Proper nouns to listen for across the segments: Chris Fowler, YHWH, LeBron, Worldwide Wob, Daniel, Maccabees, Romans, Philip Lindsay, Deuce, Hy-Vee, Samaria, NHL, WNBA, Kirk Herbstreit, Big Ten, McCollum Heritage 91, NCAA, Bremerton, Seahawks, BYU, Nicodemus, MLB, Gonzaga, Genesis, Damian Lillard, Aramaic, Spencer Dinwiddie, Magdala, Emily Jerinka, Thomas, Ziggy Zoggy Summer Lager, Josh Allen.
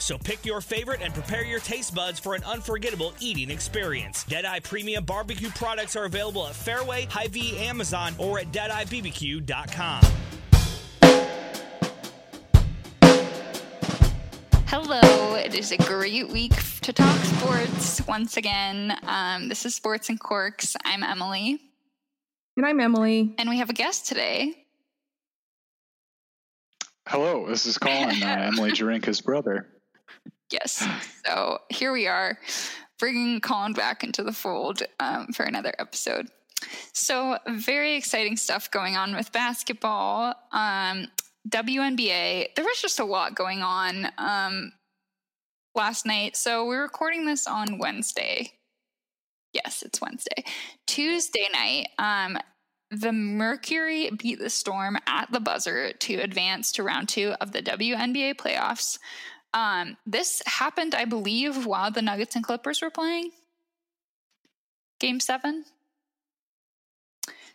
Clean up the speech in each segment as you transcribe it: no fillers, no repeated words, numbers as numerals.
So pick your favorite and prepare your taste buds for an unforgettable eating experience. Deadeye Premium Barbecue Products are available at Fairway, Hy-Vee, Amazon, or at DeadeyeBBQ.com. Hello, it is a great week to talk sports once again. This is Sports and Corks. I'm Emily. And I'm Emily. And we have a guest today. Hello, this is Colin, Emily Jerinka's brother. Yes, so here we are, bringing Colin back into the fold for another episode. So very exciting stuff going on with basketball, WNBA. There was just a lot going on last night, so we're recording this on Wednesday. Yes, it's Wednesday. Tuesday night, the Mercury beat the Storm at the buzzer to advance to round two of the WNBA playoffs. This happened, I believe, while the Nuggets and Clippers were playing. Game 7.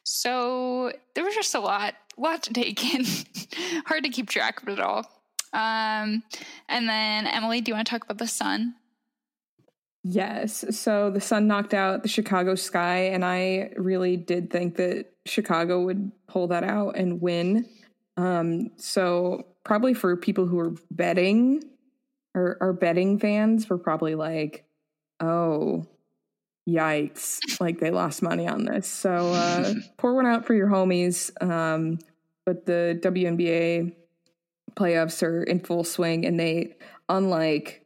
So there was just a lot to take in. Hard to keep track of it all. And then, Emily, do you want to talk about the Sun? Yes. So the Sun knocked out the Chicago Sky, and I really did think that Chicago would pull that out and win. So probably for people who are betting or are betting fans, we're probably like, oh, yikes, like they lost money on this. So pour one out for your homies. But the WNBA playoffs are in full swing, and they, unlike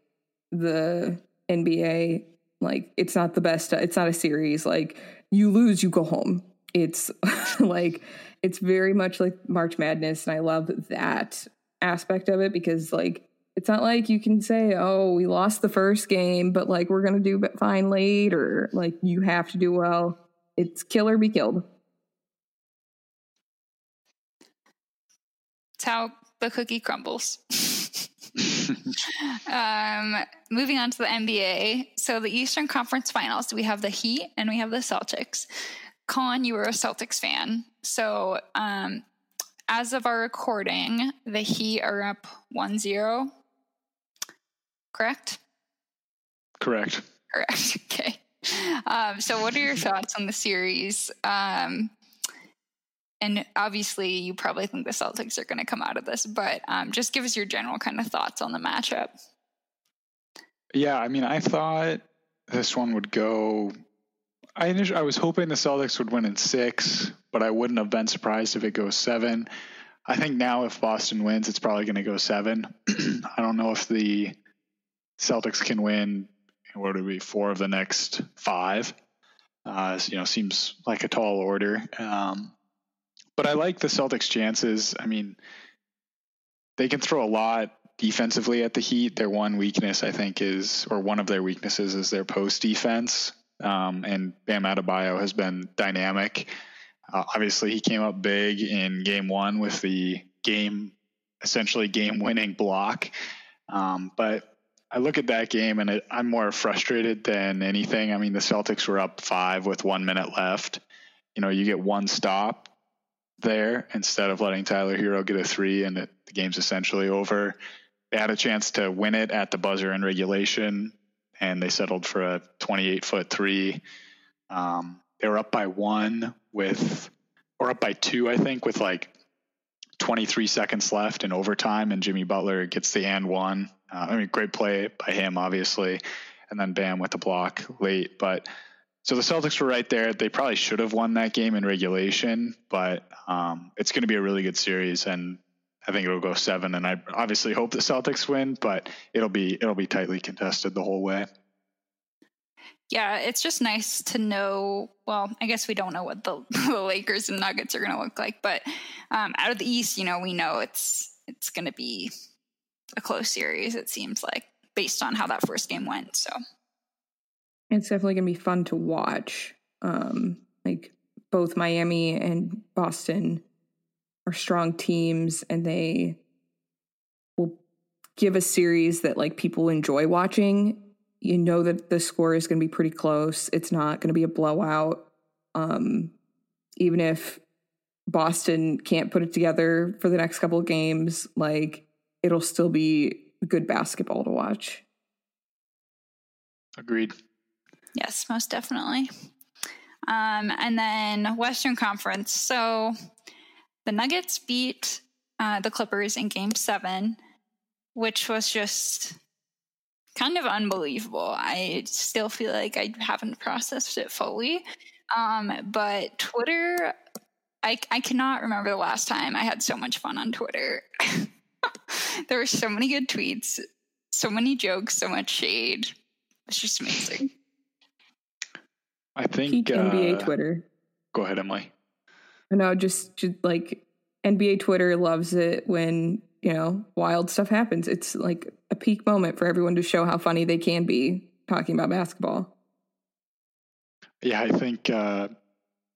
the NBA, like it's not the best. It's not a series. Like you lose, you go home. It's like, it's very much like March Madness, and I love that aspect of it because, like, it's not like you can say, oh, we lost the first game, but, like, we're going to do fine later. Like, you have to do well. It's kill or be killed. It's how the cookie crumbles. Moving on to the NBA. So the Eastern Conference Finals, we have the Heat and we have the Celtics. Colin, you were a Celtics fan. So as of our recording, the Heat are up 1-0. Correct? Correct. Okay. So what are your thoughts on the series? And obviously, you probably think the Celtics are going to come out of this, but just give us your general kind of thoughts on the matchup. Yeah, I mean, I thought this one would go... I was hoping the Celtics would win in 6, but I wouldn't have been surprised if it goes 7. I think now if Boston wins, it's probably going to go 7. I don't know if the Celtics can win, what would it be, 4 of the next 5. Seems like a tall order. But I like the Celtics' chances. I mean, they can throw a lot defensively at the Heat. Their one weakness, I think, one of their weaknesses is their post defense. And Bam Adebayo has been dynamic. Obviously, he came up big in game 1 with the game-winning block. But I look at that game, and I'm more frustrated than anything. I mean, the Celtics were up 5 with 1 minute left. You know, you get one stop there instead of letting Tyler Hero get a 3, and the game's essentially over. They had a chance to win it at the buzzer in regulation, and they settled for a 28-foot 3. They were up by 1 or up by 2, I think, with like 23 seconds left in overtime, and Jimmy Butler gets the and one. Great play by him, obviously, and then Bam with the block late. But so the Celtics were right there. They probably should have won that game in regulation, but it's going to be a really good series, and I think it'll go 7, and I obviously hope the Celtics win, but it'll be tightly contested the whole way. Yeah, it's just nice to know. Well, I guess we don't know what the Lakers and Nuggets are going to look like, but out of the East, you know, we know it's going to be a close series. It seems like based on how that first game went. So it's definitely going to be fun to watch. Like both Miami and Boston are strong teams, and they will give a series that like people enjoy watching. You know that the score is going to be pretty close. It's not going to be a blowout. Even if Boston can't put it together for the next couple of games, like it'll still be good basketball to watch. Agreed. Yes, most definitely. And then Western Conference. So the Nuggets beat the Clippers in Game 7, which was just kind of unbelievable. I still feel like I haven't processed it fully. But Twitter, I cannot remember the last time I had so much fun on Twitter. There were so many good tweets, so many jokes, so much shade. It's just amazing. I think peak NBA Twitter. Go ahead, Emily. No, just like NBA Twitter loves it when, you know, wild stuff happens. It's like a peak moment for everyone to show how funny they can be talking about basketball. Yeah, I think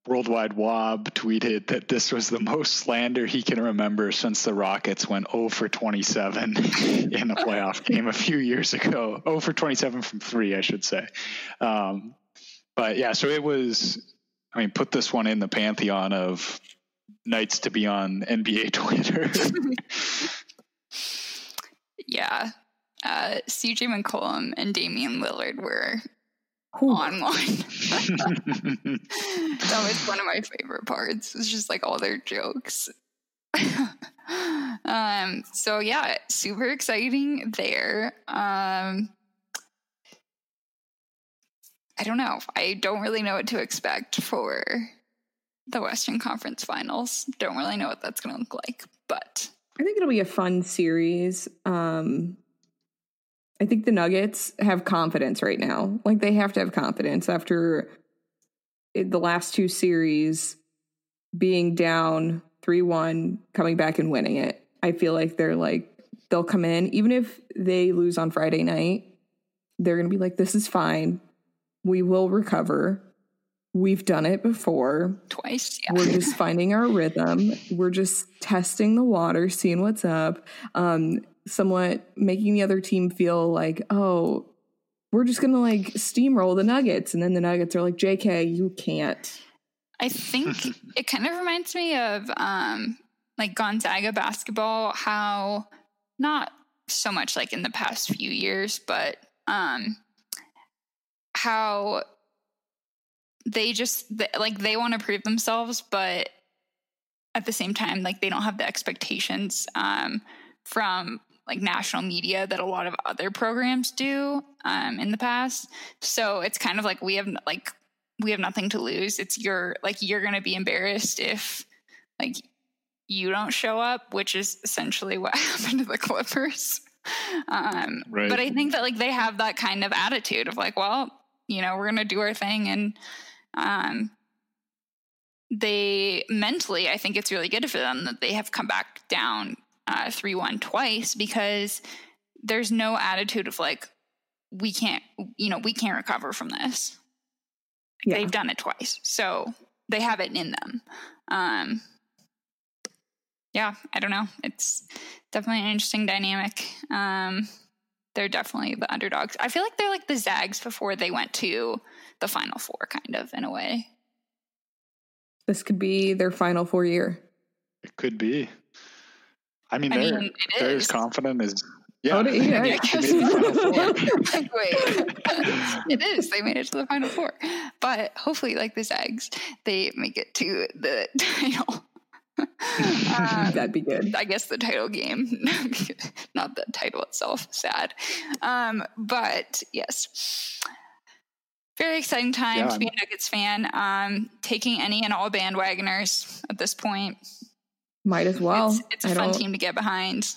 Worldwide Wob tweeted that this was the most slander he can remember since the Rockets went 0 for 27 in a playoff game a few years ago. 0 for 27 from 3, I should say. But yeah, so it was, I mean, put this one in the pantheon of nights to be on NBA Twitter. Yeah. CJ McCollum and Damian Lillard were online. That was one of my favorite parts. It's just like all their jokes. So yeah, super exciting there. I don't know. I don't really know what to expect for the Western Conference Finals. Don't really know what that's going to look like, but I think it'll be a fun series. I think the Nuggets have confidence right now. Like they have to have confidence after the last two series being down 3-1, coming back and winning it. I feel like they're like, they'll come in, even if they lose on Friday night, they're going to be like, this is fine. We will recover. We've done it before. Twice. Yeah. We're just finding our rhythm. We're just testing the water, seeing what's up. Somewhat making the other team feel like, oh, we're just going to like steamroll the Nuggets. And then the Nuggets are like, JK, you can't. I think it kind of reminds me of like Gonzaga basketball, how not so much like in the past few years, but how they just like they want to prove themselves, but at the same time, like they don't have the expectations from like national media that a lot of other programs do in the past. So it's kind of like we have nothing to lose. It's your like you're going to be embarrassed if like you don't show up, which is essentially what happened to the Clippers. Right. But I think that like they have that kind of attitude of like, well, you know, we're going to do our thing. And they mentally, I think it's really good for them that they have come back down 3-1 twice, because there's no attitude of like, we can't recover from this. Yeah. They've done it twice. So they have it in them. Yeah, I don't know. It's definitely an interesting dynamic. They're definitely the underdogs. I feel like they're like the Zags before they went to the Final Four, kind of, in a way. This could be their Final Four year. It could be. I mean they're as confident as... Yeah. Oh, yeah. Like, wait. It is. They made it to the Final Four. But hopefully, like the Zags, they make it to the title. That'd be good. I guess the title game, not the title itself. Sad. But yes, very exciting time to be a Nuggets fan. Taking any and all bandwagoners at this point. Might as well. It's a fun team to get behind.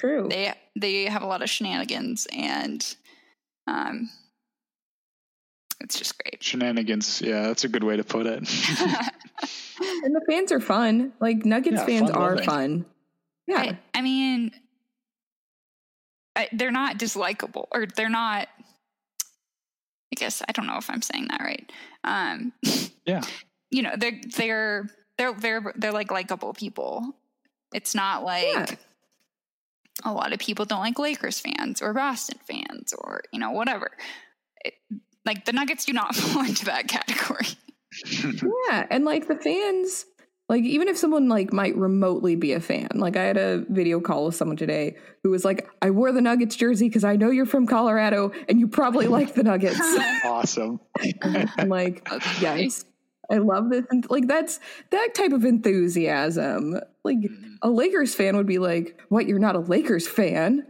True. They have a lot of shenanigans, and it's just great. Shenanigans. Yeah, that's a good way to put it. And the fans are fun. Like Nuggets fans are fun. Yeah. I mean, they're not dislikable, or they're not, I guess, I don't know if I'm saying that right. Yeah. You know, they're like likable people. It's not like a lot of people don't like Lakers fans or Boston fans or, you know, whatever. Like the Nuggets do not fall into that category. Yeah. And like the fans, like even if someone like might remotely be a fan, like I had a video call with someone today who was like, I wore the Nuggets jersey because I know you're from Colorado and you probably like the Nuggets. Awesome. I'm like, yes, I love this. And like that's that type of enthusiasm. Like a Lakers fan would be like, what, you're not a Lakers fan?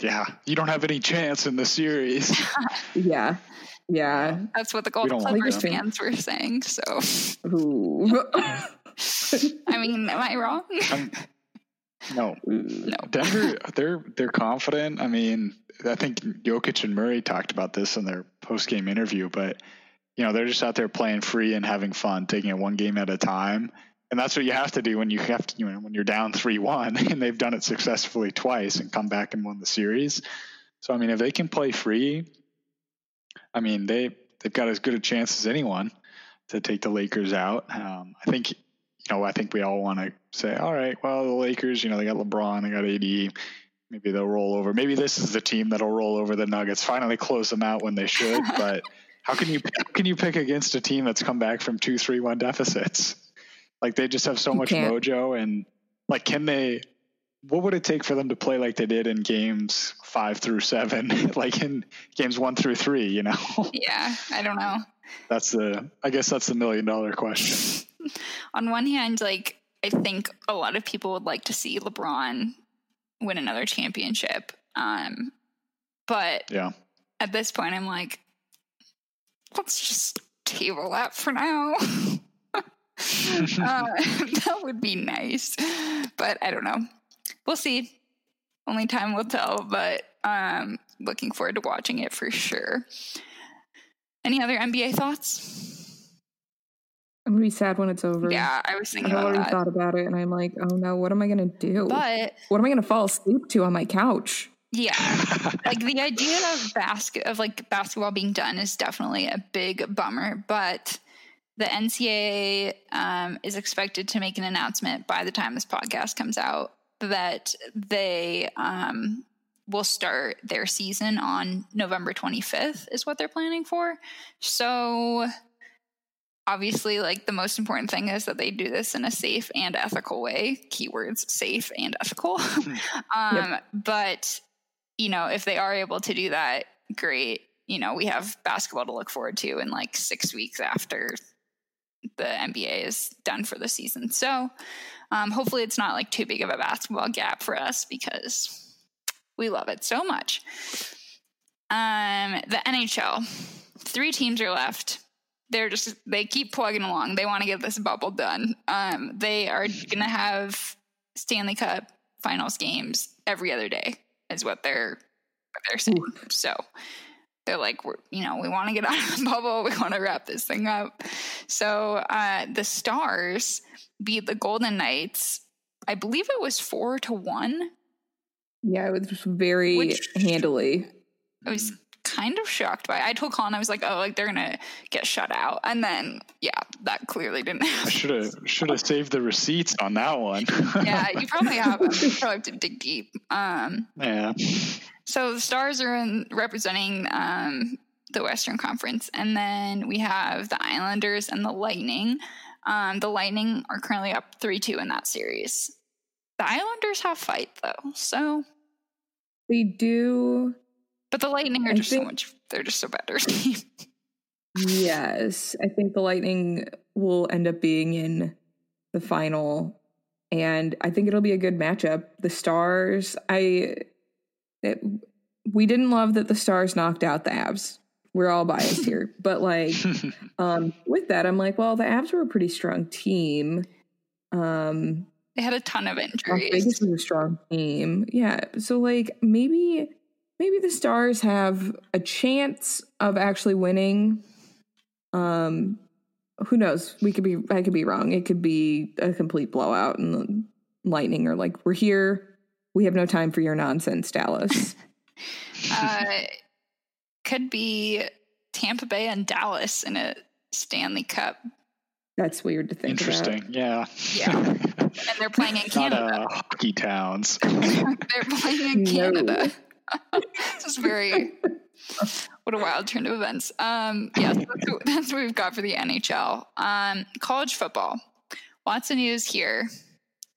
Yeah. You don't have any chance in the series. Yeah. Yeah. That's what the Golden Clippers fans were saying. So I mean, am I wrong? No. Denver, they're confident. I mean, I think Jokic and Murray talked about this in their post-game interview, but you know, they're just out there playing free and having fun, taking it one game at a time. And that's what you have to do when you have to, you know, when you're down 3-1, and they've done it successfully twice and come back and won the series. So, I mean, if they can play free, I mean, they've got as good a chance as anyone to take the Lakers out. I think we all want to say, all right, well, the Lakers, you know, they got LeBron, they got AD. Maybe they'll roll over. Maybe this is the team that'll roll over the Nuggets, finally close them out when they should. But how can you pick against a team that's come back from 2-3-1 deficits? Like they just have so much mojo, and like, what would it take for them to play like they did in games 5 through 7, like in games 1 through 3, you know? Yeah. I don't know. I guess that's the $1 million question. On one hand, like, I think a lot of people would like to see LeBron win another championship. But yeah, at this point I'm like, let's just table that for now. That would be nice, but I don't know. We'll see. Only time will tell, but looking forward to watching it for sure. Any other NBA thoughts? I'm going to be sad when it's over. Yeah, I was thinking about that. I've already thought about it, and I'm like, oh no, what am I going to do? But what am I going to fall asleep to on my couch? Yeah. Like the idea of basketball being done is definitely a big bummer, but the NCAA is expected to make an announcement by the time this podcast comes out that they will start their season on November 25th is what they're planning for. So obviously, like, the most important thing is that they do this in a safe and ethical way. Keywords, safe and ethical. Yep. But, you know, if they are able to do that, great. You know, we have basketball to look forward to in like 6 weeks after the NBA is done for the season. So hopefully it's not like too big of a basketball gap for us because we love it so much. The NHL, 3 teams are left. They keep plugging along. They want to get this bubble done. They are going to have Stanley Cup finals games every other day is what they're saying. Ooh. So they're like, we want to get out of the bubble. We want to wrap this thing up. So the Stars beat the Golden Knights. I believe it was 4-1. Yeah, it was very handily. I was kind of shocked by it. I told Colin, I was like, oh, like they're going to get shut out. And then, yeah, that clearly didn't happen. I should have saved the receipts on that one. Yeah, you probably have. You probably have to dig deep. Yeah. So the Stars are representing the Western Conference. And then we have the Islanders and the Lightning. The Lightning are currently up 3-2 in that series. The Islanders have fight, though. So they do. But the Lightning are they're just a better team. Yes. I think the Lightning will end up being in the final. And I think it'll be a good matchup. The Stars, we didn't love that the Stars knocked out the Avs. We're all biased here. But, like, with that, I'm like, well, the Avs were a pretty strong team. They had a ton of injuries. Vegas was a strong team. Yeah. So, like, maybe the Stars have a chance of actually winning. Who knows? I could be wrong. It could be a complete blowout, and the Lightning are like, we're here. We have no time for your nonsense, Dallas. Could be Tampa Bay and Dallas in a Stanley Cup. That's weird to think about. Yeah. And they're playing in Canada. Not hockey towns. They're playing in Canada. This is very... What a wild turn of events. So that's what we've got for the NHL. College football. Lots of news here. You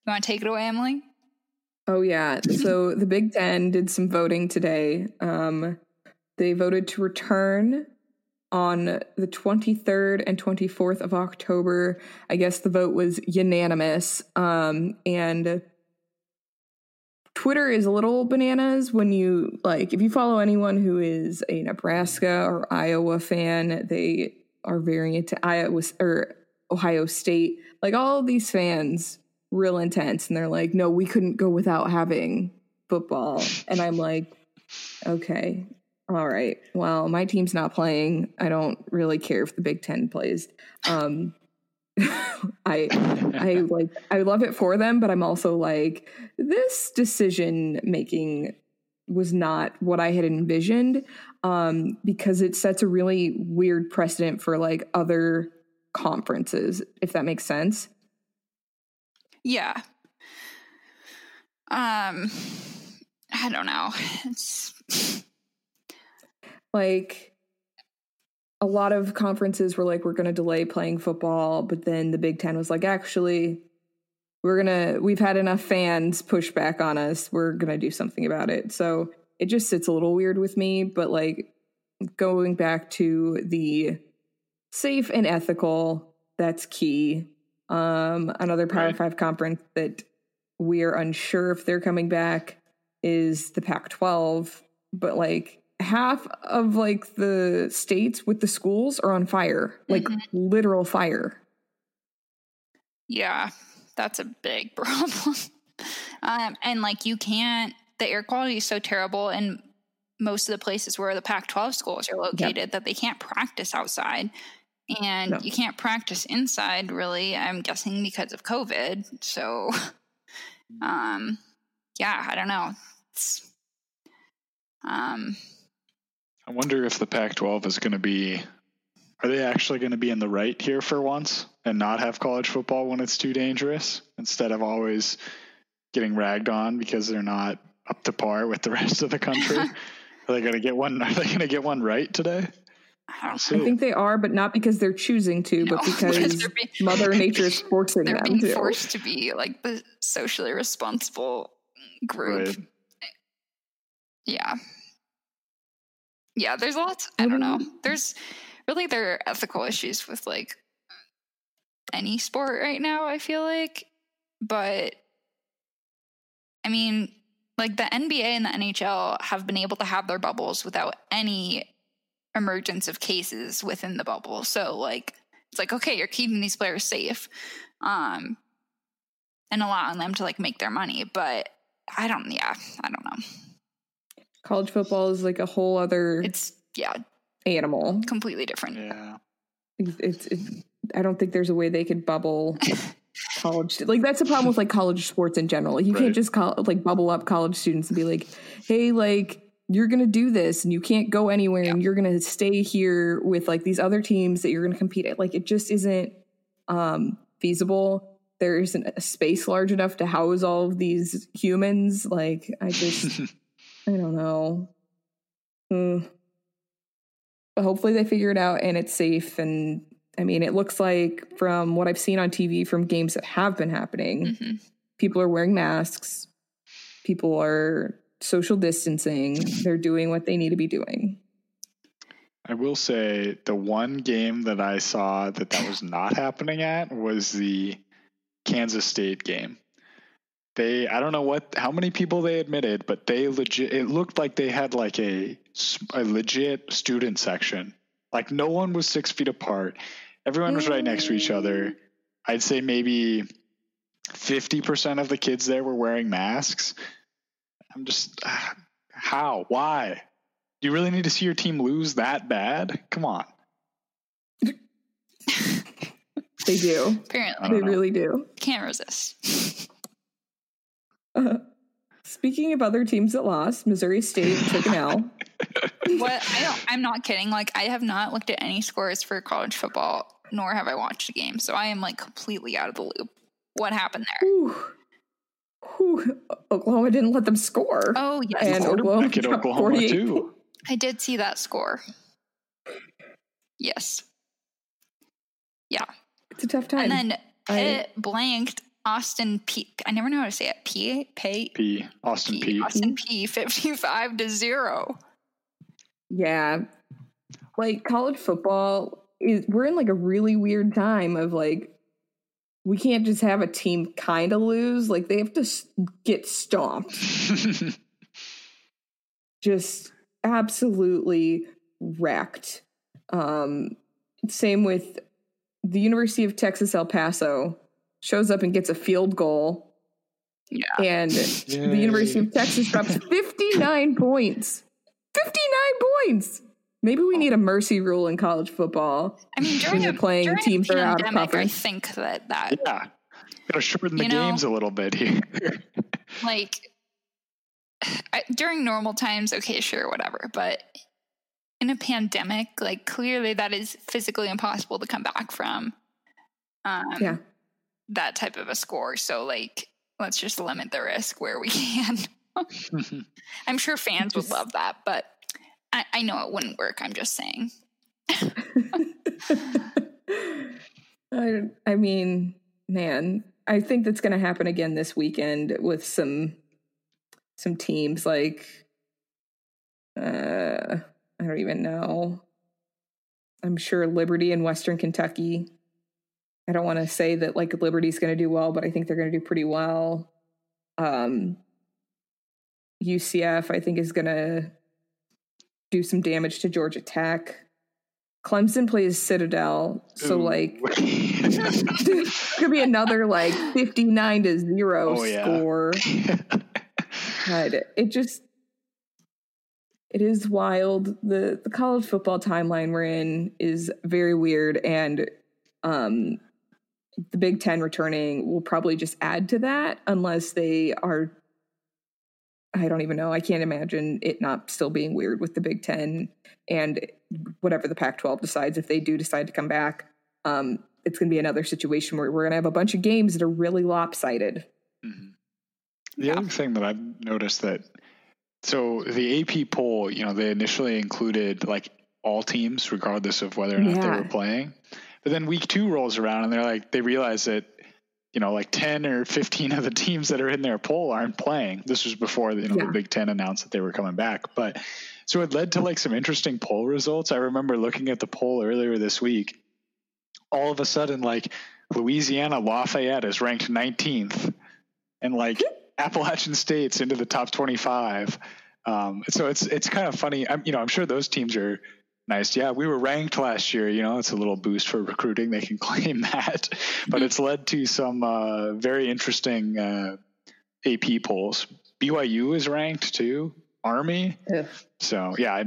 want to take it away, Emily? Oh, yeah. So the Big Ten did some voting today. They voted to return on the 23rd and 24th of October. I guess the vote was unanimous. And Twitter is a little bananas when you, like, if you follow anyone who is a Nebraska or Iowa fan, they are very into Iowa or Ohio State. Like, all of these fans, real intense. And they're like, no, we couldn't go without having football. And I'm like, okay. All right. Well, my team's not playing. I don't really care if the Big Ten plays. I love it for them, but I'm also like, this decision making was not what I had envisioned, because it sets a really weird precedent for like other conferences, if that makes sense. Yeah. I don't know. It's like a lot of conferences were like, we're going to delay playing football. But then the Big Ten was like, actually, we've had enough fans push back on us. We're going to do something about it. So it just sits a little weird with me. But like, going back to the safe and ethical, that's key. Another Power right. 5 conference that we are unsure if they're coming back is the Pac-12. But like, half of like the states with the schools are on fire, like literal fire. Yeah, that's a big problem. And like, the air quality is so terrible in most of the places where the Pac-12 schools are located that they can't practice outside, and you can't practice inside, really, I'm guessing because of COVID. So I don't know. It's, I wonder if the Pac-12 is going to be, are they actually going to be in the right here for once and not have college football when it's too dangerous, instead of always getting ragged on because they're not up to par with the rest of the country? Are they going to get one right today? I think they are, but not because they're choosing to, but because Mother Nature is forcing them to. They're being forced to be like the socially responsible group. Right. Yeah. Yeah, there's lots. I don't know. There are ethical issues with like any sport right now, I feel like. But I mean, like the NBA and the NHL have been able to have their bubbles without any emergence of cases within the bubble. So like, it's like, okay, you're keeping these players safe, and allowing them to like make their money. But I don't know. College football is like a whole other animal. Completely different. Yeah. I don't think there's a way they could bubble college. Like, that's the problem with like college sports in general. You can't just bubble up college students and be like, hey, like, you're going to do this and you can't go anywhere and you're going to stay here with like these other teams that you're going to compete at. Like, it just isn't feasible. There isn't a space large enough to house all of these humans. Like, I don't know. But hopefully they figure it out and it's safe. And I mean, it looks like from what I've seen on TV from games that have been happening, people are wearing masks. People are social distancing. They're doing what they need to be doing. I will say the one game that I saw that was not happening at was the Kansas State game. I don't know how many people they admitted, but they it looked like they had like a legit student section. Like, no one was 6 feet apart. Everyone was right next to each other. I'd say maybe 50% of the kids there were wearing masks. I'm just, how? Why? Do you really need to see your team lose that bad? Come on. They do. Apparently. They really do. Can't resist. Speaking of other teams that lost, Missouri State took an L. What? I'm not kidding. Like, I have not looked at any scores for college football, nor have I watched the game. So I am, like, completely out of the loop. What happened there? Ooh. Oklahoma didn't let them score. Oh, yes. And Oklahoma too. I did see that score. Yes. Yeah. It's a tough time. And then Pitt blanked Austin P. I never know how to say it. Austin P. 55-0. Yeah. Like, college football is, we're in like a really weird time of like, we can't just have a team kind of lose. Like, they have to get stomped. Just absolutely wrecked. Same with the University of Texas, El Paso shows up and gets a field goal. Yeah. And the University of Texas drops 59 points. 59 points! Maybe we need a mercy rule in college football. I mean, during a pandemic, I think that... Yeah. Gotta shorten the games a little bit here. Like, during normal times, okay, sure, whatever. But in a pandemic, like, clearly that is physically impossible to come back from. Yeah. That type of a score. So, like, let's just limit the risk where we can. I'm sure fans would love that, but I know it wouldn't work. I'm just saying. I mean, man, I think that's going to happen again this weekend with some teams like, I don't even know. I'm sure Liberty and Western Kentucky. I don't want to say that like Liberty's going to do well, but I think they're going to do pretty well. UCF, I think, is going to do some damage to Georgia Tech. Clemson plays Citadel, so like could be another like 59-0 score. Yeah. God, it is wild. The college football timeline we're in is very weird, and the Big Ten returning will probably just add to that, unless they are. I don't even know. I can't imagine it not still being weird with the Big Ten and whatever the Pac-12 decides. If they do decide to come back, it's going to be another situation where we're going to have a bunch of games that are really lopsided. Mm-hmm. The other thing that I've noticed that, so the AP poll, you know, they initially included like all teams, regardless of whether or not they were playing. But then week 2 rolls around and they're like, they realize that, you know, like 10 or 15 of the teams that are in their poll aren't playing. This was before the Big Ten announced that they were coming back. But so it led to like some interesting poll results. I remember looking at the poll earlier this week. All of a sudden, like Louisiana Lafayette is ranked 19th and like Appalachian State's into the top 25. So it's kind of funny. I'm sure those teams are nice. Yeah, we were ranked last year. You know, it's a little boost for recruiting. They can claim that, but it's led to some very interesting AP polls. BYU is ranked too. Army. Yeah. So yeah,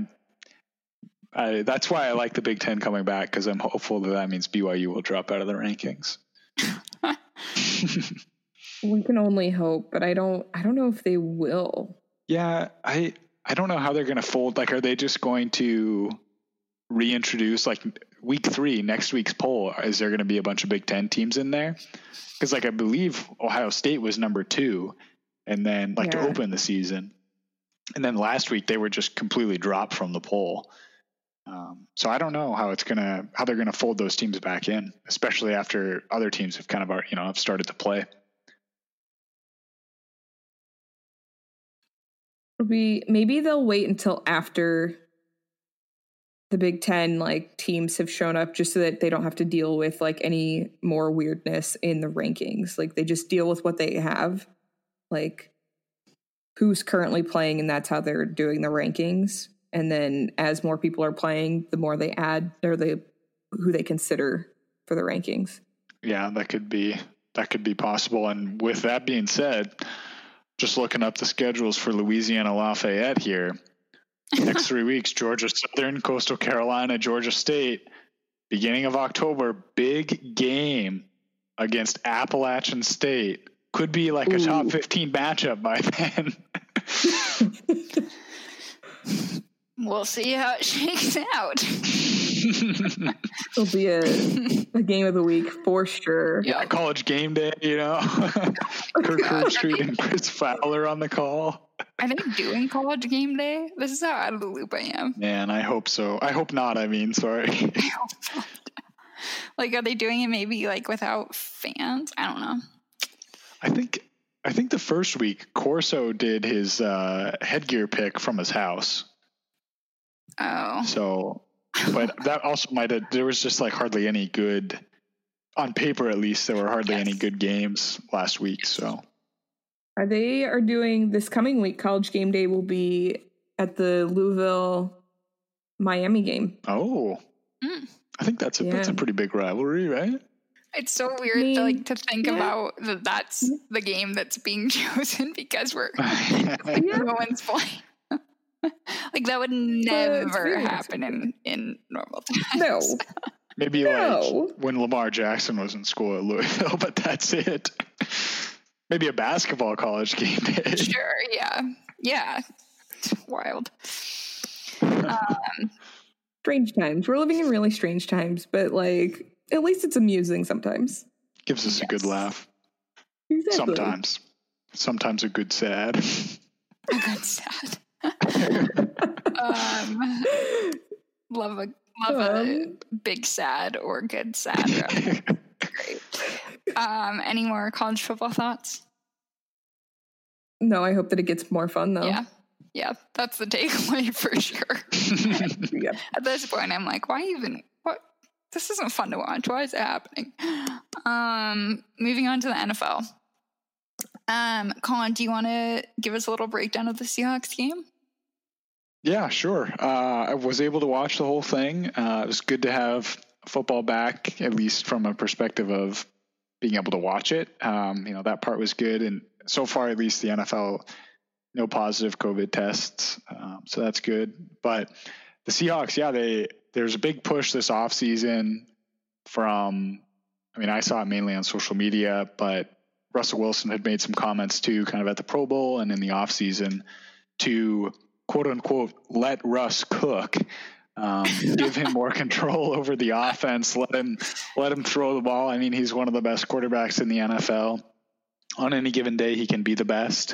I that's why I like the Big Ten coming back, because I'm hopeful that means BYU will drop out of the rankings. We can only hope, but I don't know if they will. Yeah, I don't know how they're going to fold. Like, are they just going to reintroduce like week 3 next week's poll? Is there going to be a bunch of Big Ten teams in there? Because like I believe Ohio State was number 2 and then like to open the season, and then last week they were just completely dropped from the poll. So I don't know how they're gonna fold those teams back in, especially after other teams have kind of have started to play. Maybe they'll wait until after the Big Ten like teams have shown up, just so that they don't have to deal with like any more weirdness in the rankings. Like they just deal with what they have, like who's currently playing, and that's how they're doing the rankings. And then as more people are playing, the more they add or who they consider for the rankings. Yeah, that could be possible. And with that being said, just looking up the schedules for Louisiana Lafayette here. Next 3 weeks, Georgia Southern, Coastal Carolina, Georgia State. Beginning of October, big game against Appalachian State. Could be like a top 15 matchup by then. We'll see how it shakes out. It'll be a game of the week for sure. Yeah, college game day, you know. Kirk Herbstreit and Chris Fowler on the call. Are they doing college game day? This is how out of the loop I am. Man, I hope so. I hope not, I mean, sorry. I hope not. Like, are they doing it maybe, like, without fans? I don't know. I think the first week, Corso did his headgear pick from his house. Oh. So, but that also might have, there was just, like, hardly any good, on paper at least, there were hardly any good games last week, so. They are doing, this coming week, College Game Day will be at the Louisville-Miami game. Oh. Mm. I think that's a pretty big rivalry, right? It's so weird to think about that that's the game that's being chosen because we're like, no one's playing. Like that would never happen in normal times. No. Maybe like when Lamar Jackson was in school at Louisville, but that's it. Maybe a basketball college game day. Sure, yeah. Yeah. It's wild. Strange times. We're living in really strange times, but like at least it's amusing sometimes. Gives us a good laugh. Exactly. Sometimes a good sad. A good sad. Love a big sad or good sad. Great. Any more college football thoughts? No, I hope that it gets more fun though. Yeah. Yeah, that's the takeaway for sure. Yeah. At this point, I'm like, why even? What? This isn't fun to watch. Why is it happening? Moving on to the NFL. Colin, do you want to give us a little breakdown of the Seahawks game? Yeah, sure. I was able to watch the whole thing. It was good to have football back, at least from a perspective of being able to watch it. That part was good. And so far, at least the NFL... no positive COVID tests, so that's good. But the Seahawks, there's a big push this offseason from, I mean, I saw it mainly on social media, but Russell Wilson had made some comments too, kind of at the Pro Bowl and in the offseason to, quote unquote, let Russ cook, give him more control over the offense, let him throw the ball. I mean, he's one of the best quarterbacks in the NFL. On any given day, he can be the best.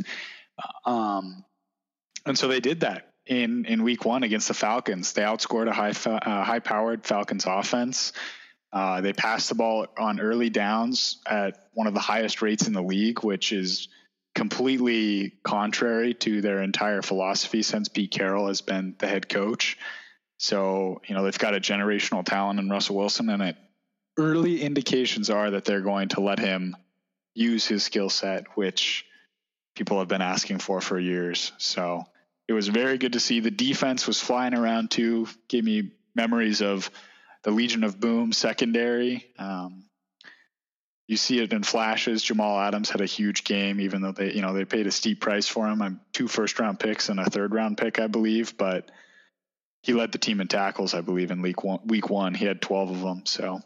And so they did that in week one against the Falcons. They outscored a high-powered Falcons offense. They passed the ball on early downs at one of the highest rates in the league, which is completely contrary to their entire philosophy since Pete Carroll has been the head coach. So, they've got a generational talent in Russell Wilson, and early indications are that they're going to let him use his skill set, which people have been asking for years. So it was very good to see. The defense was flying around too. Gave me memories of the Legion of Boom secondary. You see it in flashes. Jamal Adams had a huge game, even though they paid a steep price for him. Two first-round picks and a third-round pick, I believe. But he led the team in tackles, I believe, in week one. He had 12 of them. So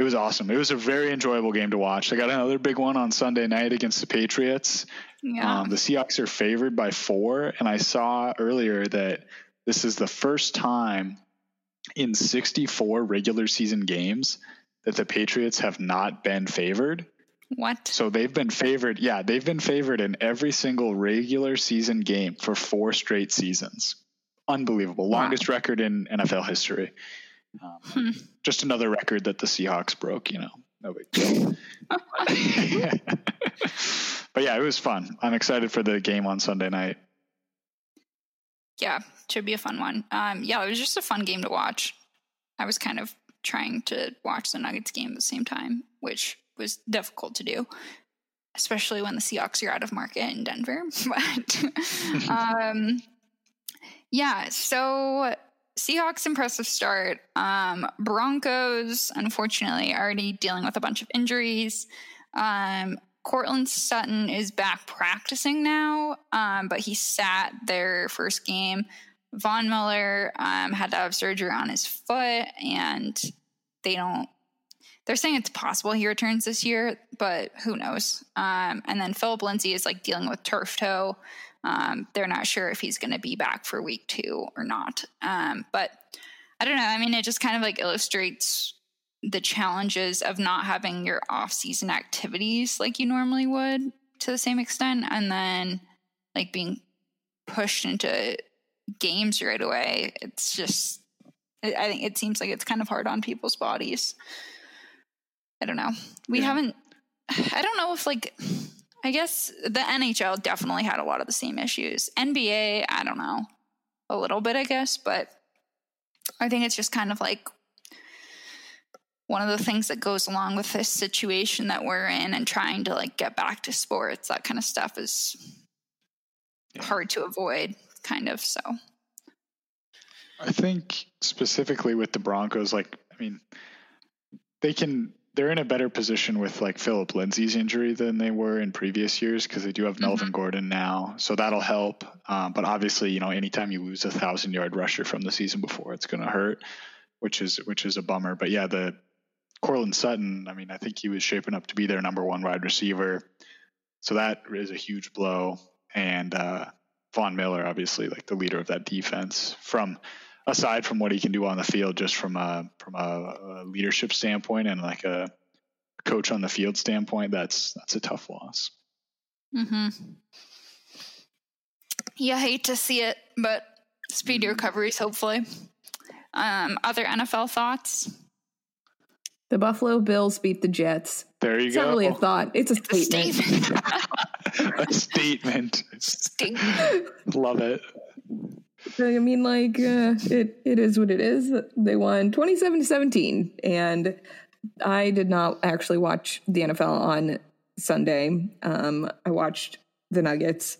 it was awesome. It was a very enjoyable game to watch. They got another big one on Sunday night against the Patriots. Yeah. The Seahawks are favored by 4. And I saw earlier that this is the first time in 64 regular season games that the Patriots have not been favored. What? So they've been favored. Yeah, they've been favored in every single regular season game for 4 straight seasons. Unbelievable. Wow. Longest record in NFL history. Just another record that the Seahawks broke, no big deal. But yeah, it was fun. I'm excited for the game on Sunday night. Yeah, should be a fun one. It was just a fun game to watch. I was kind of trying to watch the Nuggets game at the same time, which was difficult to do, especially when the Seahawks are out of market in Denver. But so Seahawks impressive start. Broncos, unfortunately, already dealing with a bunch of injuries. Cortland Sutton is back practicing now, but he sat their first game. Von Miller had to have surgery on his foot, and they're saying it's possible he returns this year, but who knows? And then Philip Lindsay is like dealing with turf toe. They're not sure if he's going to be back for week two or not. But I don't know. I mean, it just kind of like illustrates the challenges of not having your off-season activities like you normally would to the same extent. And then like being pushed into games right away. It's just, I think it seems like it's kind of hard on people's bodies. I don't know. I don't know if like, I guess the NHL definitely had a lot of the same issues. NBA, I don't know, a little bit, I guess, but I think it's just kind of like one of the things that goes along with this situation that we're in and trying to like get back to sports, that kind of stuff is hard to avoid, kind of. So I think specifically with the Broncos, like, I mean, they're in a better position with like Philip Lindsay's injury than they were in previous years, because they do have Melvin Gordon now. So that'll help. But obviously, you know, anytime you lose 1,000-yard rusher from the season before, it's going to hurt, which is a bummer. But yeah, the Cortland Sutton, I mean, I think he was shaping up to be their number one wide receiver. So that is a huge blow. And Von Miller, obviously, like the leader of that defense, aside from what he can do on the field, just from a leadership standpoint and like a coach on the field standpoint, that's a tough loss. Mm-hmm. You hate to see it, but speedy recoveries, hopefully. Other NFL thoughts? The Buffalo Bills beat the Jets. There you go. It's not really a thought. It's a statement. A statement. Love it. I mean, like, it is what it is. They won 27-17, and I did not actually watch the NFL on Sunday. I watched the Nuggets,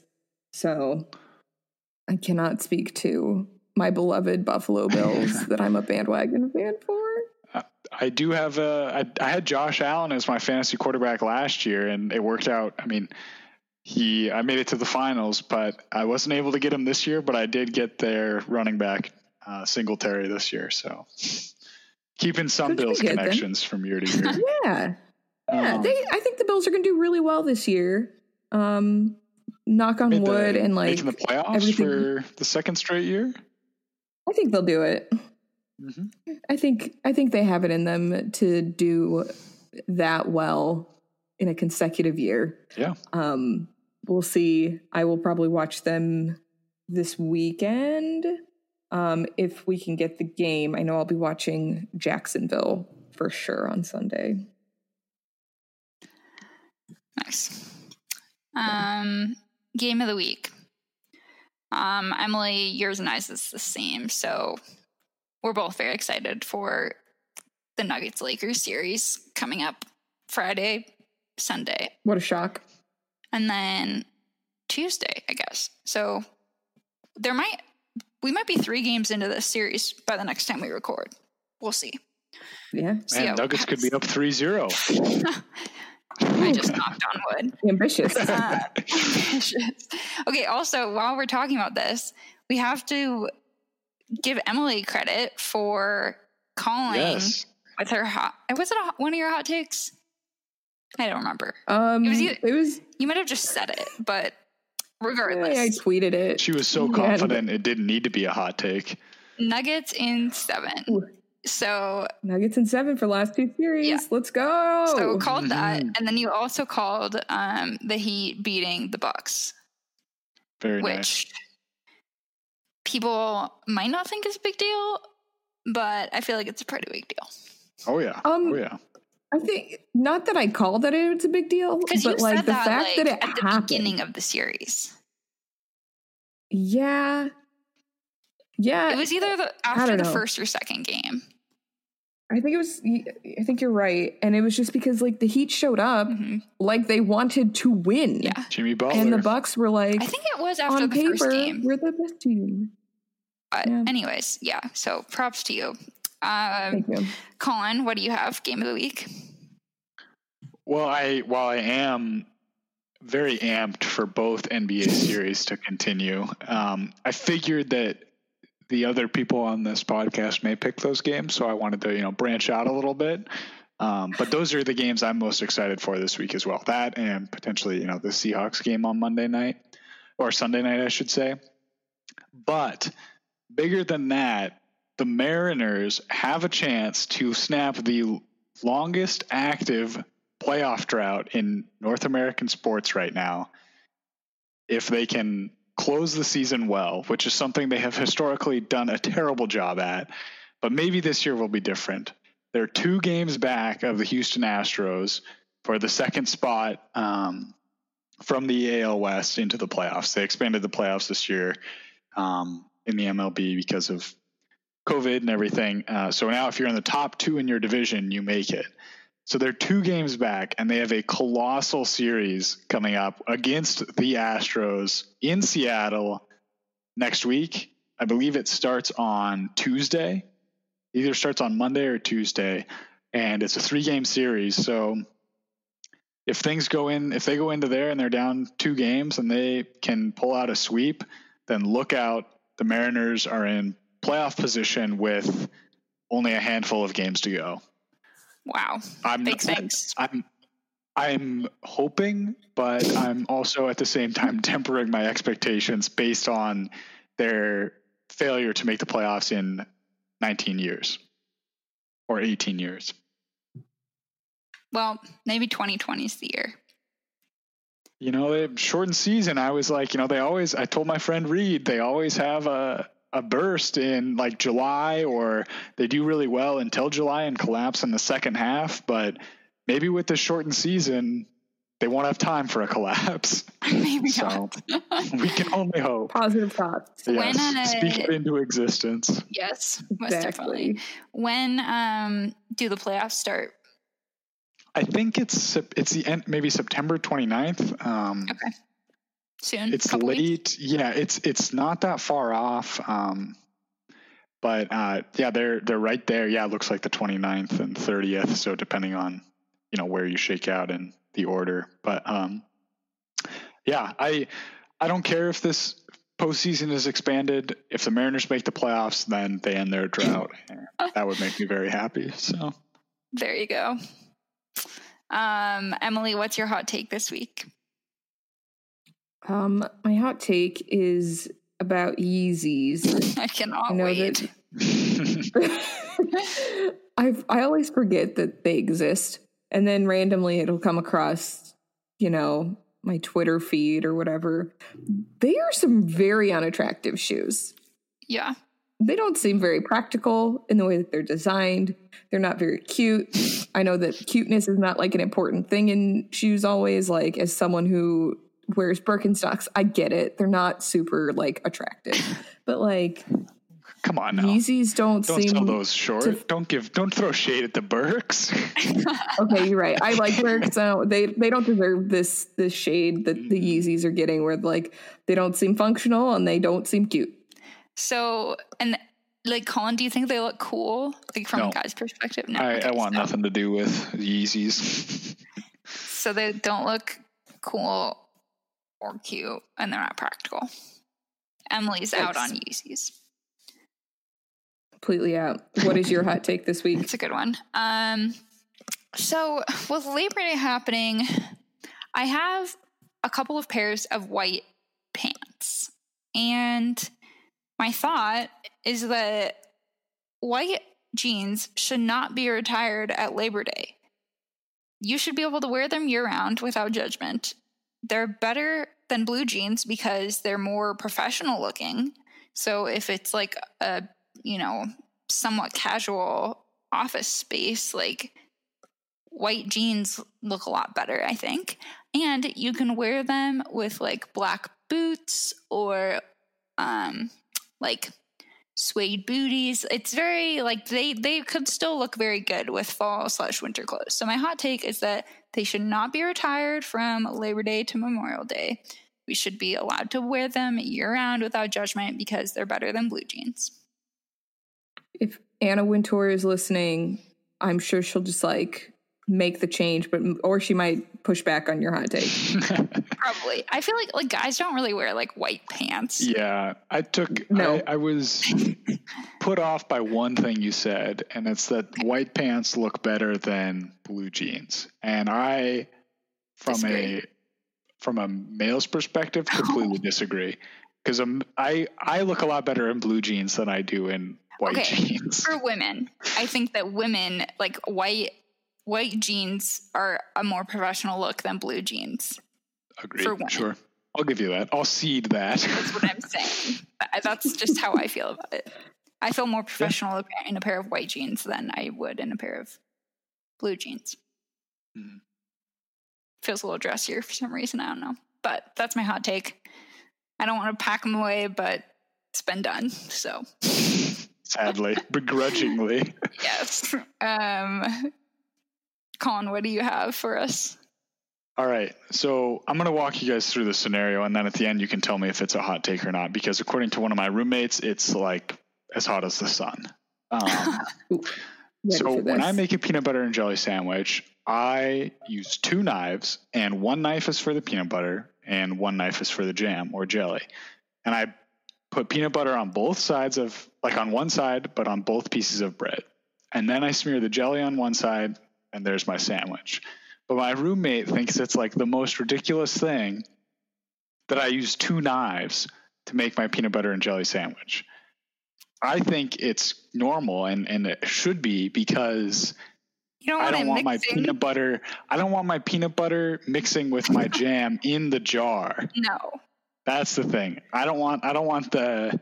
so I cannot speak to my beloved Buffalo Bills that I'm a bandwagon fan for. I do have I had Josh Allen as my fantasy quarterback last year, and it worked out. I mean, I made it to the finals, but I wasn't able to get him this year, but I did get their running back, Singletary, this year. So keeping some Bills connections from year to year. Yeah. I think the Bills are going to do really well this year. Knock on wood, and like making the playoffs everything. For the second straight year. I think they'll do it. Mm-hmm. I think they have it in them to do that well in a consecutive year. Yeah. We'll see. I will probably watch them this weekend if we can get the game. I know I'll be watching Jacksonville for sure on Sunday. Nice. Game of the week. Emily, yours and I's is the same, so we're both very excited for the Nuggets-Lakers series coming up Friday, Sunday. What a shock. And then Tuesday, I guess. So we might be 3 games into this series by the next time we record. We'll see. Yeah. Man, Nuggets could be up 3-0. I just knocked on wood. Ambitious. Ambitious. Okay, also, while we're talking about this, we have to give Emily credit for calling with her hot... Was it one of your hot takes? I don't remember. It was. You might have just said it, but regardless, I tweeted it. She was so confident it didn't need to be a hot take. Nuggets in 7. Ooh. So Nuggets in 7 for last 2 series. Yeah. Let's go. So called that, and then you also called the Heat beating the Bucks. Very nice. Which people might not think is a big deal, but I feel like it's a pretty big deal. Oh yeah. Oh yeah. I think not that I called that it's a big deal, but like the fact that it happened at the beginning of the series. Yeah. Yeah. It was either after the first or second game. I think you're right. And it was just because like the Heat showed up like they wanted to win. Yeah. Jimmy Butler. And the Bucks were like, I think it was after the first game. We're the best team. But anyways, yeah. So props to you. Thank you. Colin, what do you have? Game of the week? Well, I am very amped for both NBA series to continue, I figured that the other people on this podcast may pick those games, so I wanted to, branch out a little bit. But those are the games I'm most excited for this week as well. That and potentially, the Seahawks game on Monday night. or Sunday night, I should say. But bigger than that, the Mariners have a chance to snap the longest active playoff drought in North American sports right now if they can close the season well, which is something they have historically done a terrible job at. But maybe this year will be different. They're 2 games back of the Houston Astros for the second spot from the AL West into the playoffs. They expanded the playoffs this year in the MLB because of COVID and everything. So now if you're in the top 2 in your division, you make it. So they're 2 games back, and they have a colossal series coming up against the Astros in Seattle next week. I believe it starts on Tuesday. Either starts on Monday or Tuesday, and it's a 3-game series. So if things go in, if they go into there and they're down 2 games and they can pull out a sweep, then look out. The Mariners are in playoff position with only a handful of games to go. Wow. I'm hoping, but I'm also at the same time tempering my expectations based on their failure to make the playoffs in 19 years or 18 years. Well, maybe 2020 is the year. You know, they shortened season. I was like, you know, I told my friend Reed, they always have a burst in like July, or they do really well until July and collapse in the second half. But maybe with the shortened season, they won't have time for a collapse. Maybe so. We can only hope. Positive thoughts. Yes. Speak it into existence. Yes, most definitely. When do the playoffs start? I think it's the end, maybe September 29th. Okay. Soon. It's late. Weeks? Yeah, it's not that far off. But yeah, they're right there. Yeah, it looks like the 29th and 30th. So depending on, you know, where you shake out in the order. But yeah, I don't care if this postseason is expanded. If the Mariners make the playoffs, then they end their drought. That would make me very happy. So there you go. Emily, what's your hot take this week? My hot take is about Yeezys. I cannot wait. I always forget that they exist, and then randomly it'll come across, you know, my Twitter feed or whatever. They are some very unattractive shoes. Yeah. They don't seem very practical in the way that they're designed. They're not very cute. I know that cuteness is not like an important thing in shoes always. Like, as someone who wears Birkenstocks, I get it. They're not super like attractive, but like, come on now. Yeezys don't seem sell those short. Don't throw shade at the Birks. Okay, you're right. I like Birks. So they don't deserve this shade that the Yeezys are getting, where like they don't seem functional and they don't seem cute. So, and like, Colin, do you think they look cool? Like, from a guy's perspective? No, I want nothing to do with Yeezys. So they don't look cool or cute, and they're not practical. Emily's out on Yeezys. Completely out. What is your hot take this week? It's a good one. So with Labor Day happening, I have a couple of pairs of white pants, and my thought is that white jeans should not be retired at Labor Day. You should be able to wear them year-round without judgment. They're better than blue jeans because they're more professional looking. So if it's like a, you know, somewhat casual office space, like white jeans look a lot better, I think. And you can wear them with like black boots or like suede booties. It's very like they could still look very good with fall/winter clothes. So my hot take is that they should not be retired from Labor Day to Memorial Day. We should be allowed to wear them year-round without judgment because they're better than blue jeans. If Anna Wintour is listening, I'm sure she'll just like make the change, or she might push back on your hot take. Probably. I feel like guys don't really wear like white pants. Yeah. I was put off by one thing you said, and it's that white pants look better than blue jeans. And I, from a from a male's perspective, completely disagree. Because I look a lot better in blue jeans than I do in white jeans. For women, I think that women, like white jeans are a more professional look than blue jeans. Agreed. For women. Sure. I'll give you that. I'll cede that. That's what I'm saying. That's just how I feel about it. I feel more professional in a pair of white jeans than I would in a pair of blue jeans. Mm. Feels a little dressier for some reason. I don't know. But that's my hot take. I don't want to pack them away, but it's been done. So sadly, begrudgingly. Yes. Colin, what do you have for us? All right. So I'm going to walk you guys through the scenario, and then at the end, you can tell me if it's a hot take or not, because according to one of my roommates, it's like as hot as the sun. So when I make a peanut butter and jelly sandwich, I use two knives, and one knife is for the peanut butter and one knife is for the jam or jelly. And I put peanut butter on both sides of, like on one side, but on both pieces of bread. And then I smear the jelly on one side, and there's my sandwich. But my roommate thinks it's like the most ridiculous thing that I use two knives to make my peanut butter and jelly sandwich. I think it's normal, and it should be, because I don't want my peanut butter mixing with my jam in the jar. No. That's the thing. I don't want the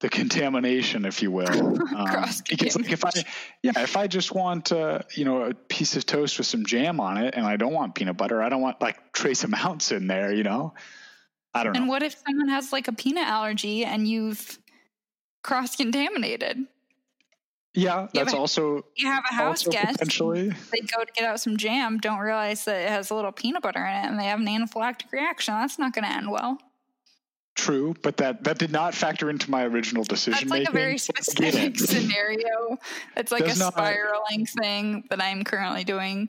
contamination, if you will. Because like if I just want a piece of toast with some jam on it, and I don't want peanut butter, I don't want like trace amounts in there, I don't know. And what if someone has like a peanut allergy and you've cross-contaminated? Yeah, that's also. You have a house guest. Potentially, they go to get out some jam, don't realize that it has a little peanut butter in it, and they have an anaphylactic reaction. That's not going to end well. True, but that did not factor into my original decision making. That's like a very specific scenario. It's like a spiraling thing that I'm currently doing.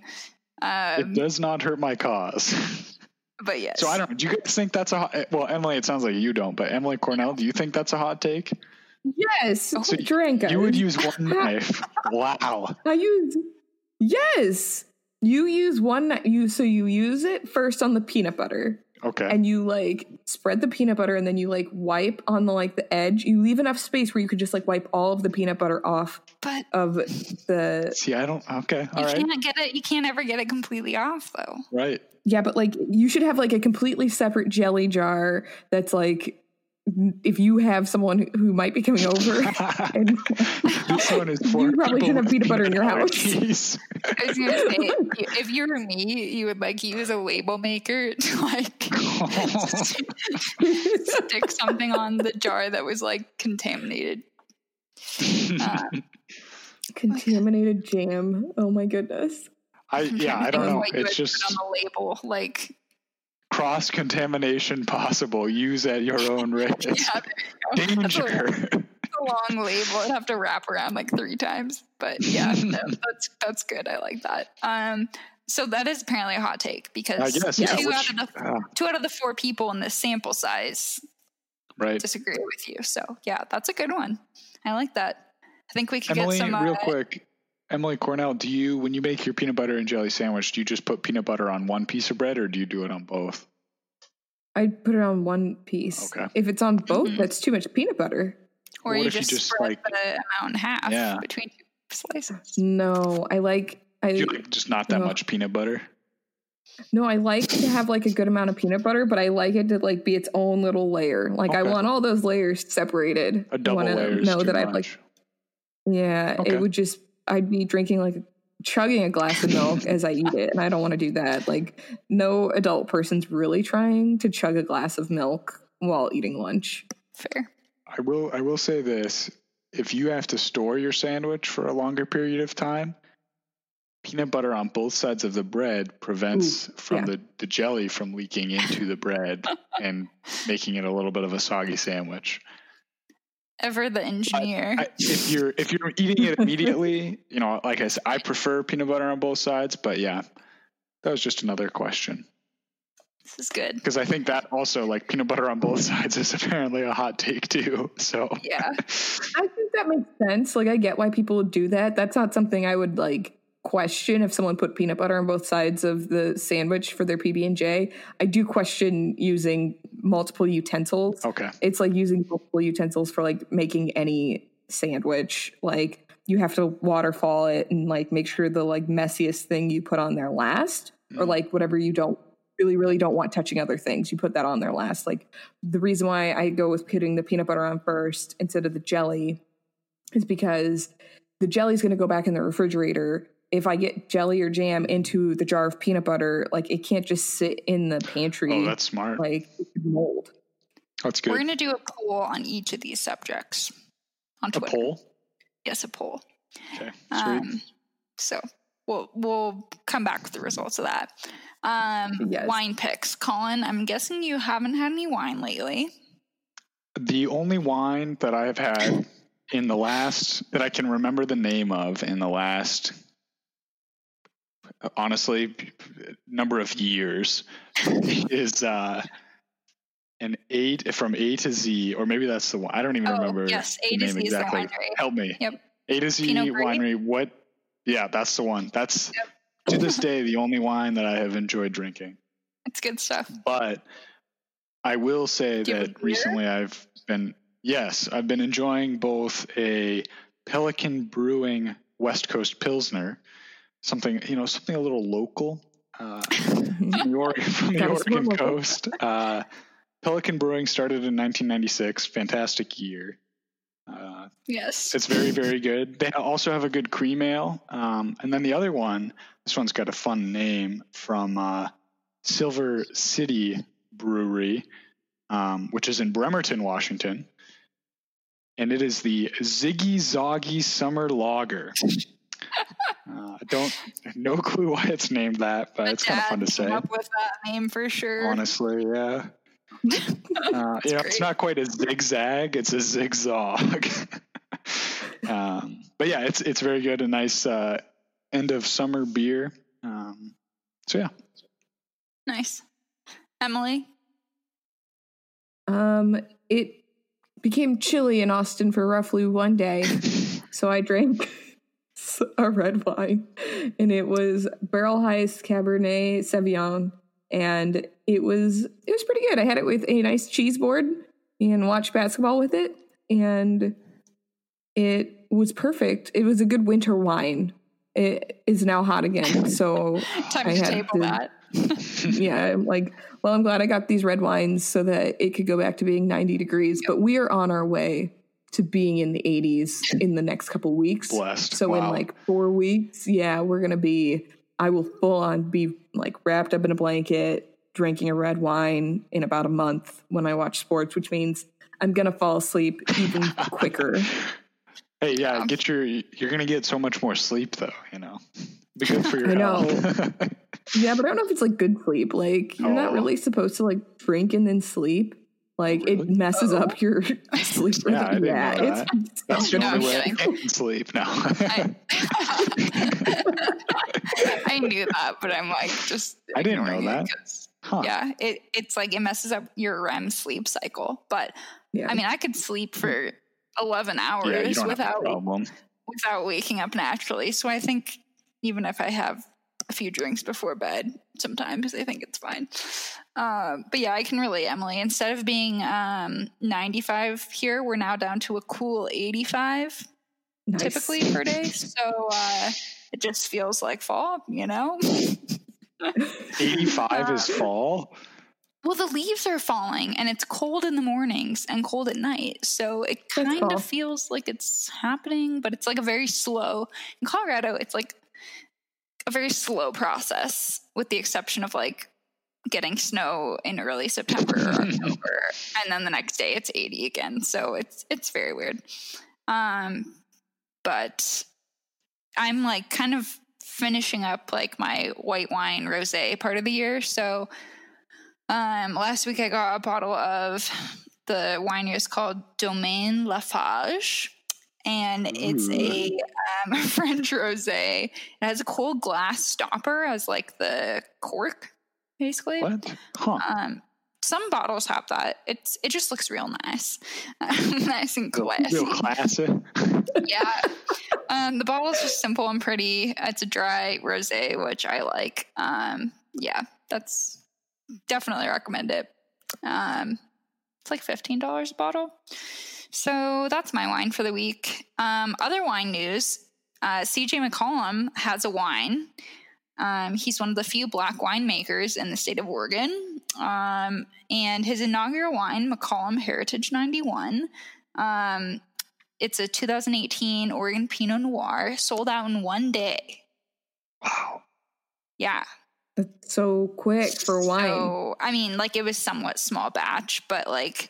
It does not hurt my cause. But yes. So I don't. Do you guys think that's a hot? Well, Emily, it sounds like you don't. But Emily Cornell, do you think that's a hot take? Yes, so Jerinka. You would use one knife. Wow. You use one knife. So you use it first on the peanut butter. Okay. And you like spread the peanut butter, and then you like wipe on the like the edge. You leave enough space where you could just like wipe all of the peanut butter off of the. See, I don't. Okay, all right. You can't get it. You can't ever get it completely off, though. Right. Yeah, but like you should have like a completely separate jelly jar that's like. If you have someone who might be coming over, and this one is for you probably should have peanut butter in your house. I was going to say, if you were me, you would like use a label maker to like stick something on the jar that was like contaminated. Contaminated jam. Oh my goodness. I don't know. It's just on the label, like. Cross-contamination possible. Use at your own risk. Yeah, danger. It's a long label. I'd have to wrap around like 3 times. But yeah, that's good. I like that. So that is apparently a hot take because two out of the 4 people in this sample size disagree with you. So yeah, that's a good one. I like that. I think we could get some. Real quick. Emily Cornell, do you, when you make your peanut butter and jelly sandwich, do you just put peanut butter on one piece of bread, or do you do it on both? I put it on one piece. Okay. If it's on both, that's too much peanut butter. Or you just spread like, the amount in half between 2 slices. No, do you like just not that much peanut butter? No, I like to have like a good amount of peanut butter, but I like it to like be its own little layer. Like I want all those layers separated. A double layer is too much. It would just. I'd be chugging a glass of milk as I eat it. And I don't want to do that. Like no adult person's really trying to chug a glass of milk while eating lunch. Fair. I will say this. If you have to store your sandwich for a longer period of time, peanut butter on both sides of the bread prevents the jelly from leaking into the bread and making it a little bit of a soggy sandwich. Ever the engineer. If you're eating it immediately, like I said, I prefer peanut butter on both sides. But yeah, that was just another question. This is good because I think that also like peanut butter on both sides is apparently a hot take too. So yeah, I think that makes sense. Like I get why people would do that. That's not something I would like question if someone put peanut butter on both sides of the sandwich for their PB&J. I do question using multiple utensils. Okay. It's like using multiple utensils for like making any sandwich. Like you have to waterfall it and like make sure the like messiest thing you put on there last, or like whatever you don't really don't want touching other things, you put that on there last. Like the reason why I go with putting the peanut butter on first instead of the jelly is because the jelly is going to go back in the refrigerator. If I get jelly or jam into the jar of peanut butter, like it can't just sit in the pantry. Oh, that's smart. Like mold. That's good. We're going to do a poll on each of these subjects on Twitter. A poll? Yes, a poll. Okay, sweet. We'll come back with the results of that. Yes. Wine picks. Colin, I'm guessing you haven't had any wine lately. The only wine that I have had in the last, that I can remember the name of in the last, honestly, number of years is an eight from A to Z, or maybe that's the one. I don't even remember. Yes, A to Z exactly. Is the winery. Help me. Yep. A to Z Pinot winery. What? Yeah, that's the one. That's to this day the only wine that I have enjoyed drinking. It's good stuff. But I will say that recently I've been enjoying both a Pelican Brewing West Coast Pilsner, something a little local, from the Oregon coast. Pelican Brewing started in 1996. Fantastic year. Yes. It's very, very good. They also have a good cream ale. And then the other one, this one's got a fun name, from Silver City Brewery, which is in Bremerton, Washington. And it is the Ziggy Zoggy Summer Lager. No clue why it's named that, but it's kind of fun to say. Up with that name for sure. Honestly, yeah. It's not quite a zigzag, it's a zigzag. But yeah, it's very good, a nice end of summer beer. So yeah. Nice. Emily? It became chilly in Austin for roughly one day, so I drank a red wine, and it was Barrel Heist Cabernet Sauvignon. And it was pretty good. I had it with a nice cheese board and watched basketball with it, and it was perfect. It was a good winter wine. It is now hot again, so time to table that. Yeah, I'm glad I got these red wines so that it could go back to being 90 degrees. Yep. But we are on our way to being in the 80s in the next couple weeks. Blessed. So in 4 weeks, we're gonna be. I will full on be wrapped up in a blanket, drinking a red wine in about a month when I watch sports, which means I'm going to fall asleep even quicker. Hey, yeah, you're going to get so much more sleep though, be good for your health. Yeah. But I don't know if it's good sleep. You're not really supposed to drink and then sleep. Really? It messes up your sleep. Yeah, it's that's the only way I can sleep now. I knew that, but I'm just. I didn't know that. Huh. Yeah, it's it messes up your REM sleep cycle. But yeah. I mean, I could sleep for 11 hours without waking up naturally. So I think even if I have a few drinks before bed, sometimes I think it's fine. But yeah, I can relate, Emily. Instead of being 95 here, we're now down to a cool 85 typically per day. So. It just feels like fall, 85 is fall? Well, the leaves are falling, and it's cold in the mornings and cold at night. So it kind of feels like it's happening, but it's a very slow. In Colorado, it's a very slow process, with the exception of getting snow in early September or October. And then the next day it's 80 again. So it's very weird. But I'm kind of finishing up my white wine rosé part of the year. So last week I got a bottle of the wine is called Domaine Lafage, and it's a French rosé. It has a cool glass stopper as the cork, basically. What? Huh. Some bottles have that. It just looks real nice, nice and classy. Real classy. Yeah. The bottle is just simple and pretty. It's a dry rosé, which I like. Yeah, that's definitely recommend it. It's like $15 a bottle. So that's my wine for the week. Other wine news, CJ McCollum has a wine. He's one of the few black winemakers in the state of Oregon. And his inaugural wine, McCollum Heritage 91, it's a 2018 Oregon Pinot Noir, sold out in one day. Wow. Yeah. That's so quick for wine. So, I mean, like, it was somewhat small batch, but, like,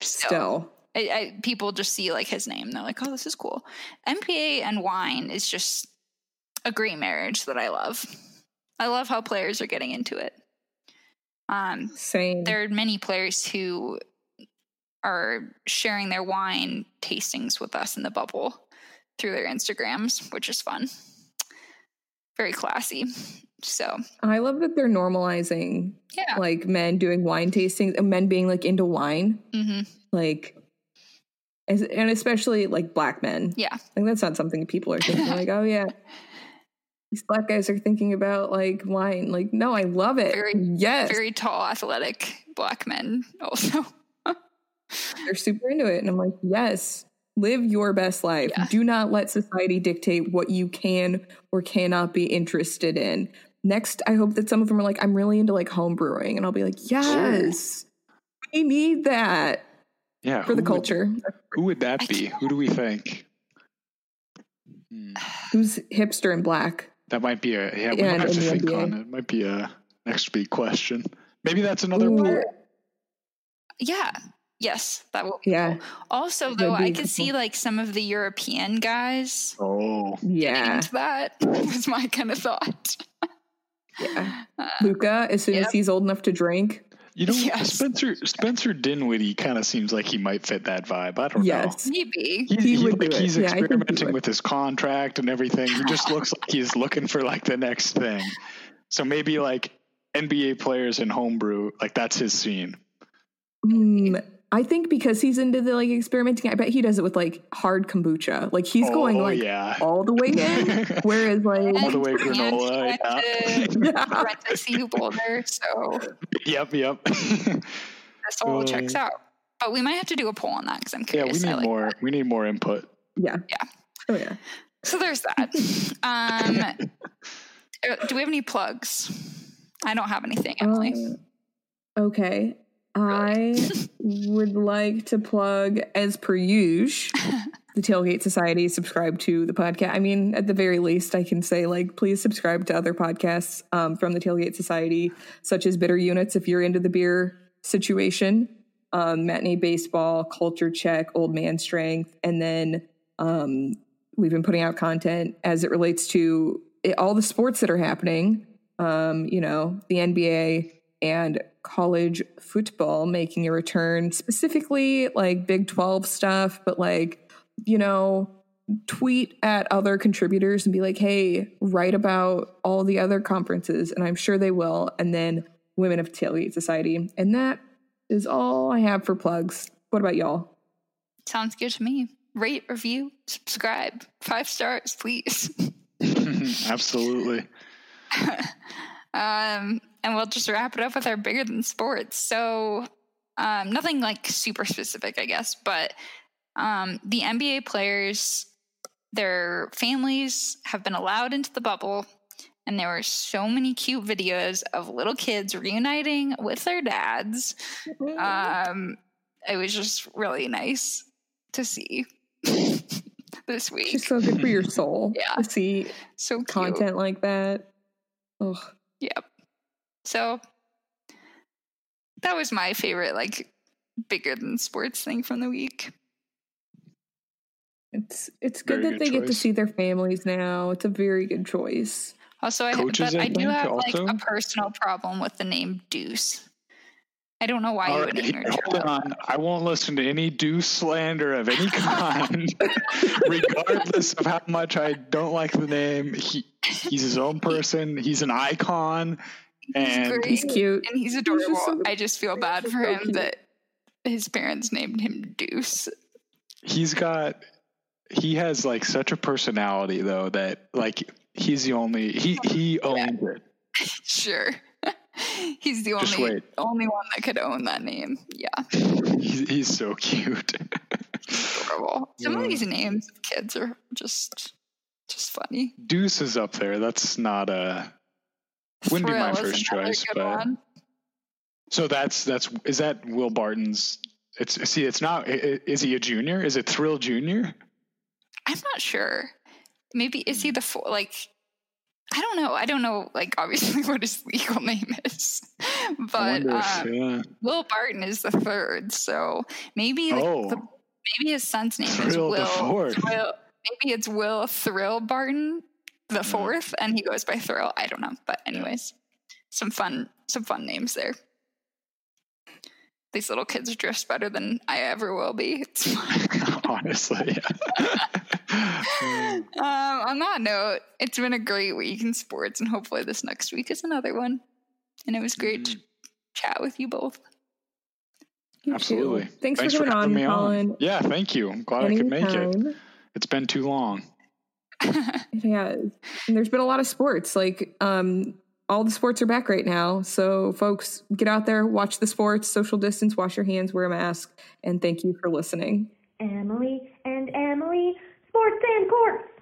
still. I people just see, like, his name. They're like, oh, this is cool. MPA and wine is just a great marriage that I love. I love how players are getting into it. Same. There are many players who are sharing their wine tastings with us in the bubble through their Instagrams, which is fun. Very classy. So I love that they're normalizing, like, men doing wine tastings and men being, like, into wine, like, and especially, like, black men. Yeah. Like, that's not something people are thinking like, oh yeah, these black guys are thinking about, like, wine. Like, no, I love it. Very, yes. Very tall, athletic black men also. They're super into it. And I'm like, yes, live your best life. Yeah. Do not let society dictate what you can or cannot be interested in. Next, I hope that some of them are like, I'm really into, like, home brewing. And I'll be like, yes, we need that for the culture. Who would that be? Who do we think? Who's hipster and black? That might be a, we might have to think on it. It might be a next week question. Maybe that's another poll. Yeah. Yes, that will be cool. Also, though, I could see, like, some of the European guys. Oh, yeah. That was my kind of thought. Yeah. Luca, as soon as he's old enough to drink. You know, Spencer Dinwiddie kind of seems like he might fit that vibe. I don't know. Maybe. He's experimenting with his contract and everything. He just looks like he's looking for, like, the next thing. So maybe, like, NBA players in homebrew, like, that's his scene. I think because he's into the, like, experimenting, I bet he does it with, like, hard kombucha. Like, he's going, like, all the way in, whereas, like, all the way granola. I see Boulder, so. Yep. This all checks out. But we might have to do a poll on that because I'm curious. Yeah, we need more. That. We need more input. Yeah. Oh yeah. So there's that. Do we have any plugs? I don't have anything, Emily. Okay. I would like to plug, as per usual, the Tailgate Society. Subscribe to the podcast. I mean, at the very least, I can say, like, please subscribe to other podcasts from the Tailgate Society, such as Bitter Units, if you're into the beer situation, Matinee Baseball, Culture Check, Old Man Strength, and then we've been putting out content as it relates to all the sports that are happening, you know, the NBA and college football making a return, specifically, like, Big 12 stuff, but, like, you know, tweet at other contributors and be like, hey, write about all the other conferences, and I'm sure they will. And then Women of Tailgate Society. And that is all I have for plugs. What about y'all? Sounds good to me. Rate, review, subscribe. 5 stars, please. Absolutely. And we'll just wrap it up with our Bigger Than Sports. So nothing, like, super specific, I guess, but the NBA players, their families have been allowed into the bubble, and there were so many cute videos of little kids reuniting with their dads. It was just really nice to see this week. She's so good for your soul. To see so cute content like that. Oh, yep. So that was my favorite, like, Bigger Than Sports thing from the week. It's good that they get to see their families now. It's a very good choice. Also, I do have, like, a personal problem with the name Deuce. I don't know why you would name your child. Hold on. I won't listen to any Deuce slander of any kind, regardless of how much I don't like the name. He's his own person. He's an icon. And he's cute and he's adorable. I just feel bad for him that his parents named him Deuce. He's got He has like such a personality though that like he's the only he owns it. Sure. He's the only one that could own that name. Yeah. He's so cute. Adorable. Some of these names of kids are just funny. Deuce is up there. That's not wouldn't be my first choice, but one. So is that Will Barton's? It's not. Is he a junior? Is it Thrill Junior? I'm not sure. Maybe is he the four, like? I don't know. Like obviously what his legal name is, but Will Barton is the third. So maybe maybe his son's name is Will. Maybe it's Will Thrill Barton the fourth, and he goes by Thrill. I don't know, but anyways, some fun names there. These little kids are dressed better than I ever will be. It's fun. Honestly. On that note, it's been a great week in sports, and hopefully this next week is another one. And it was great to chat with you both. Absolutely. Thanks for coming on, Colin. Yeah, thank you. I'm glad I could make it. It's been too long. Yeah. And there's been a lot of sports. Like, all the sports are back right now. So folks, get out there, watch the sports, social distance, wash your hands, wear a mask, and thank you for listening. Emily and Emily, Sports and Corks.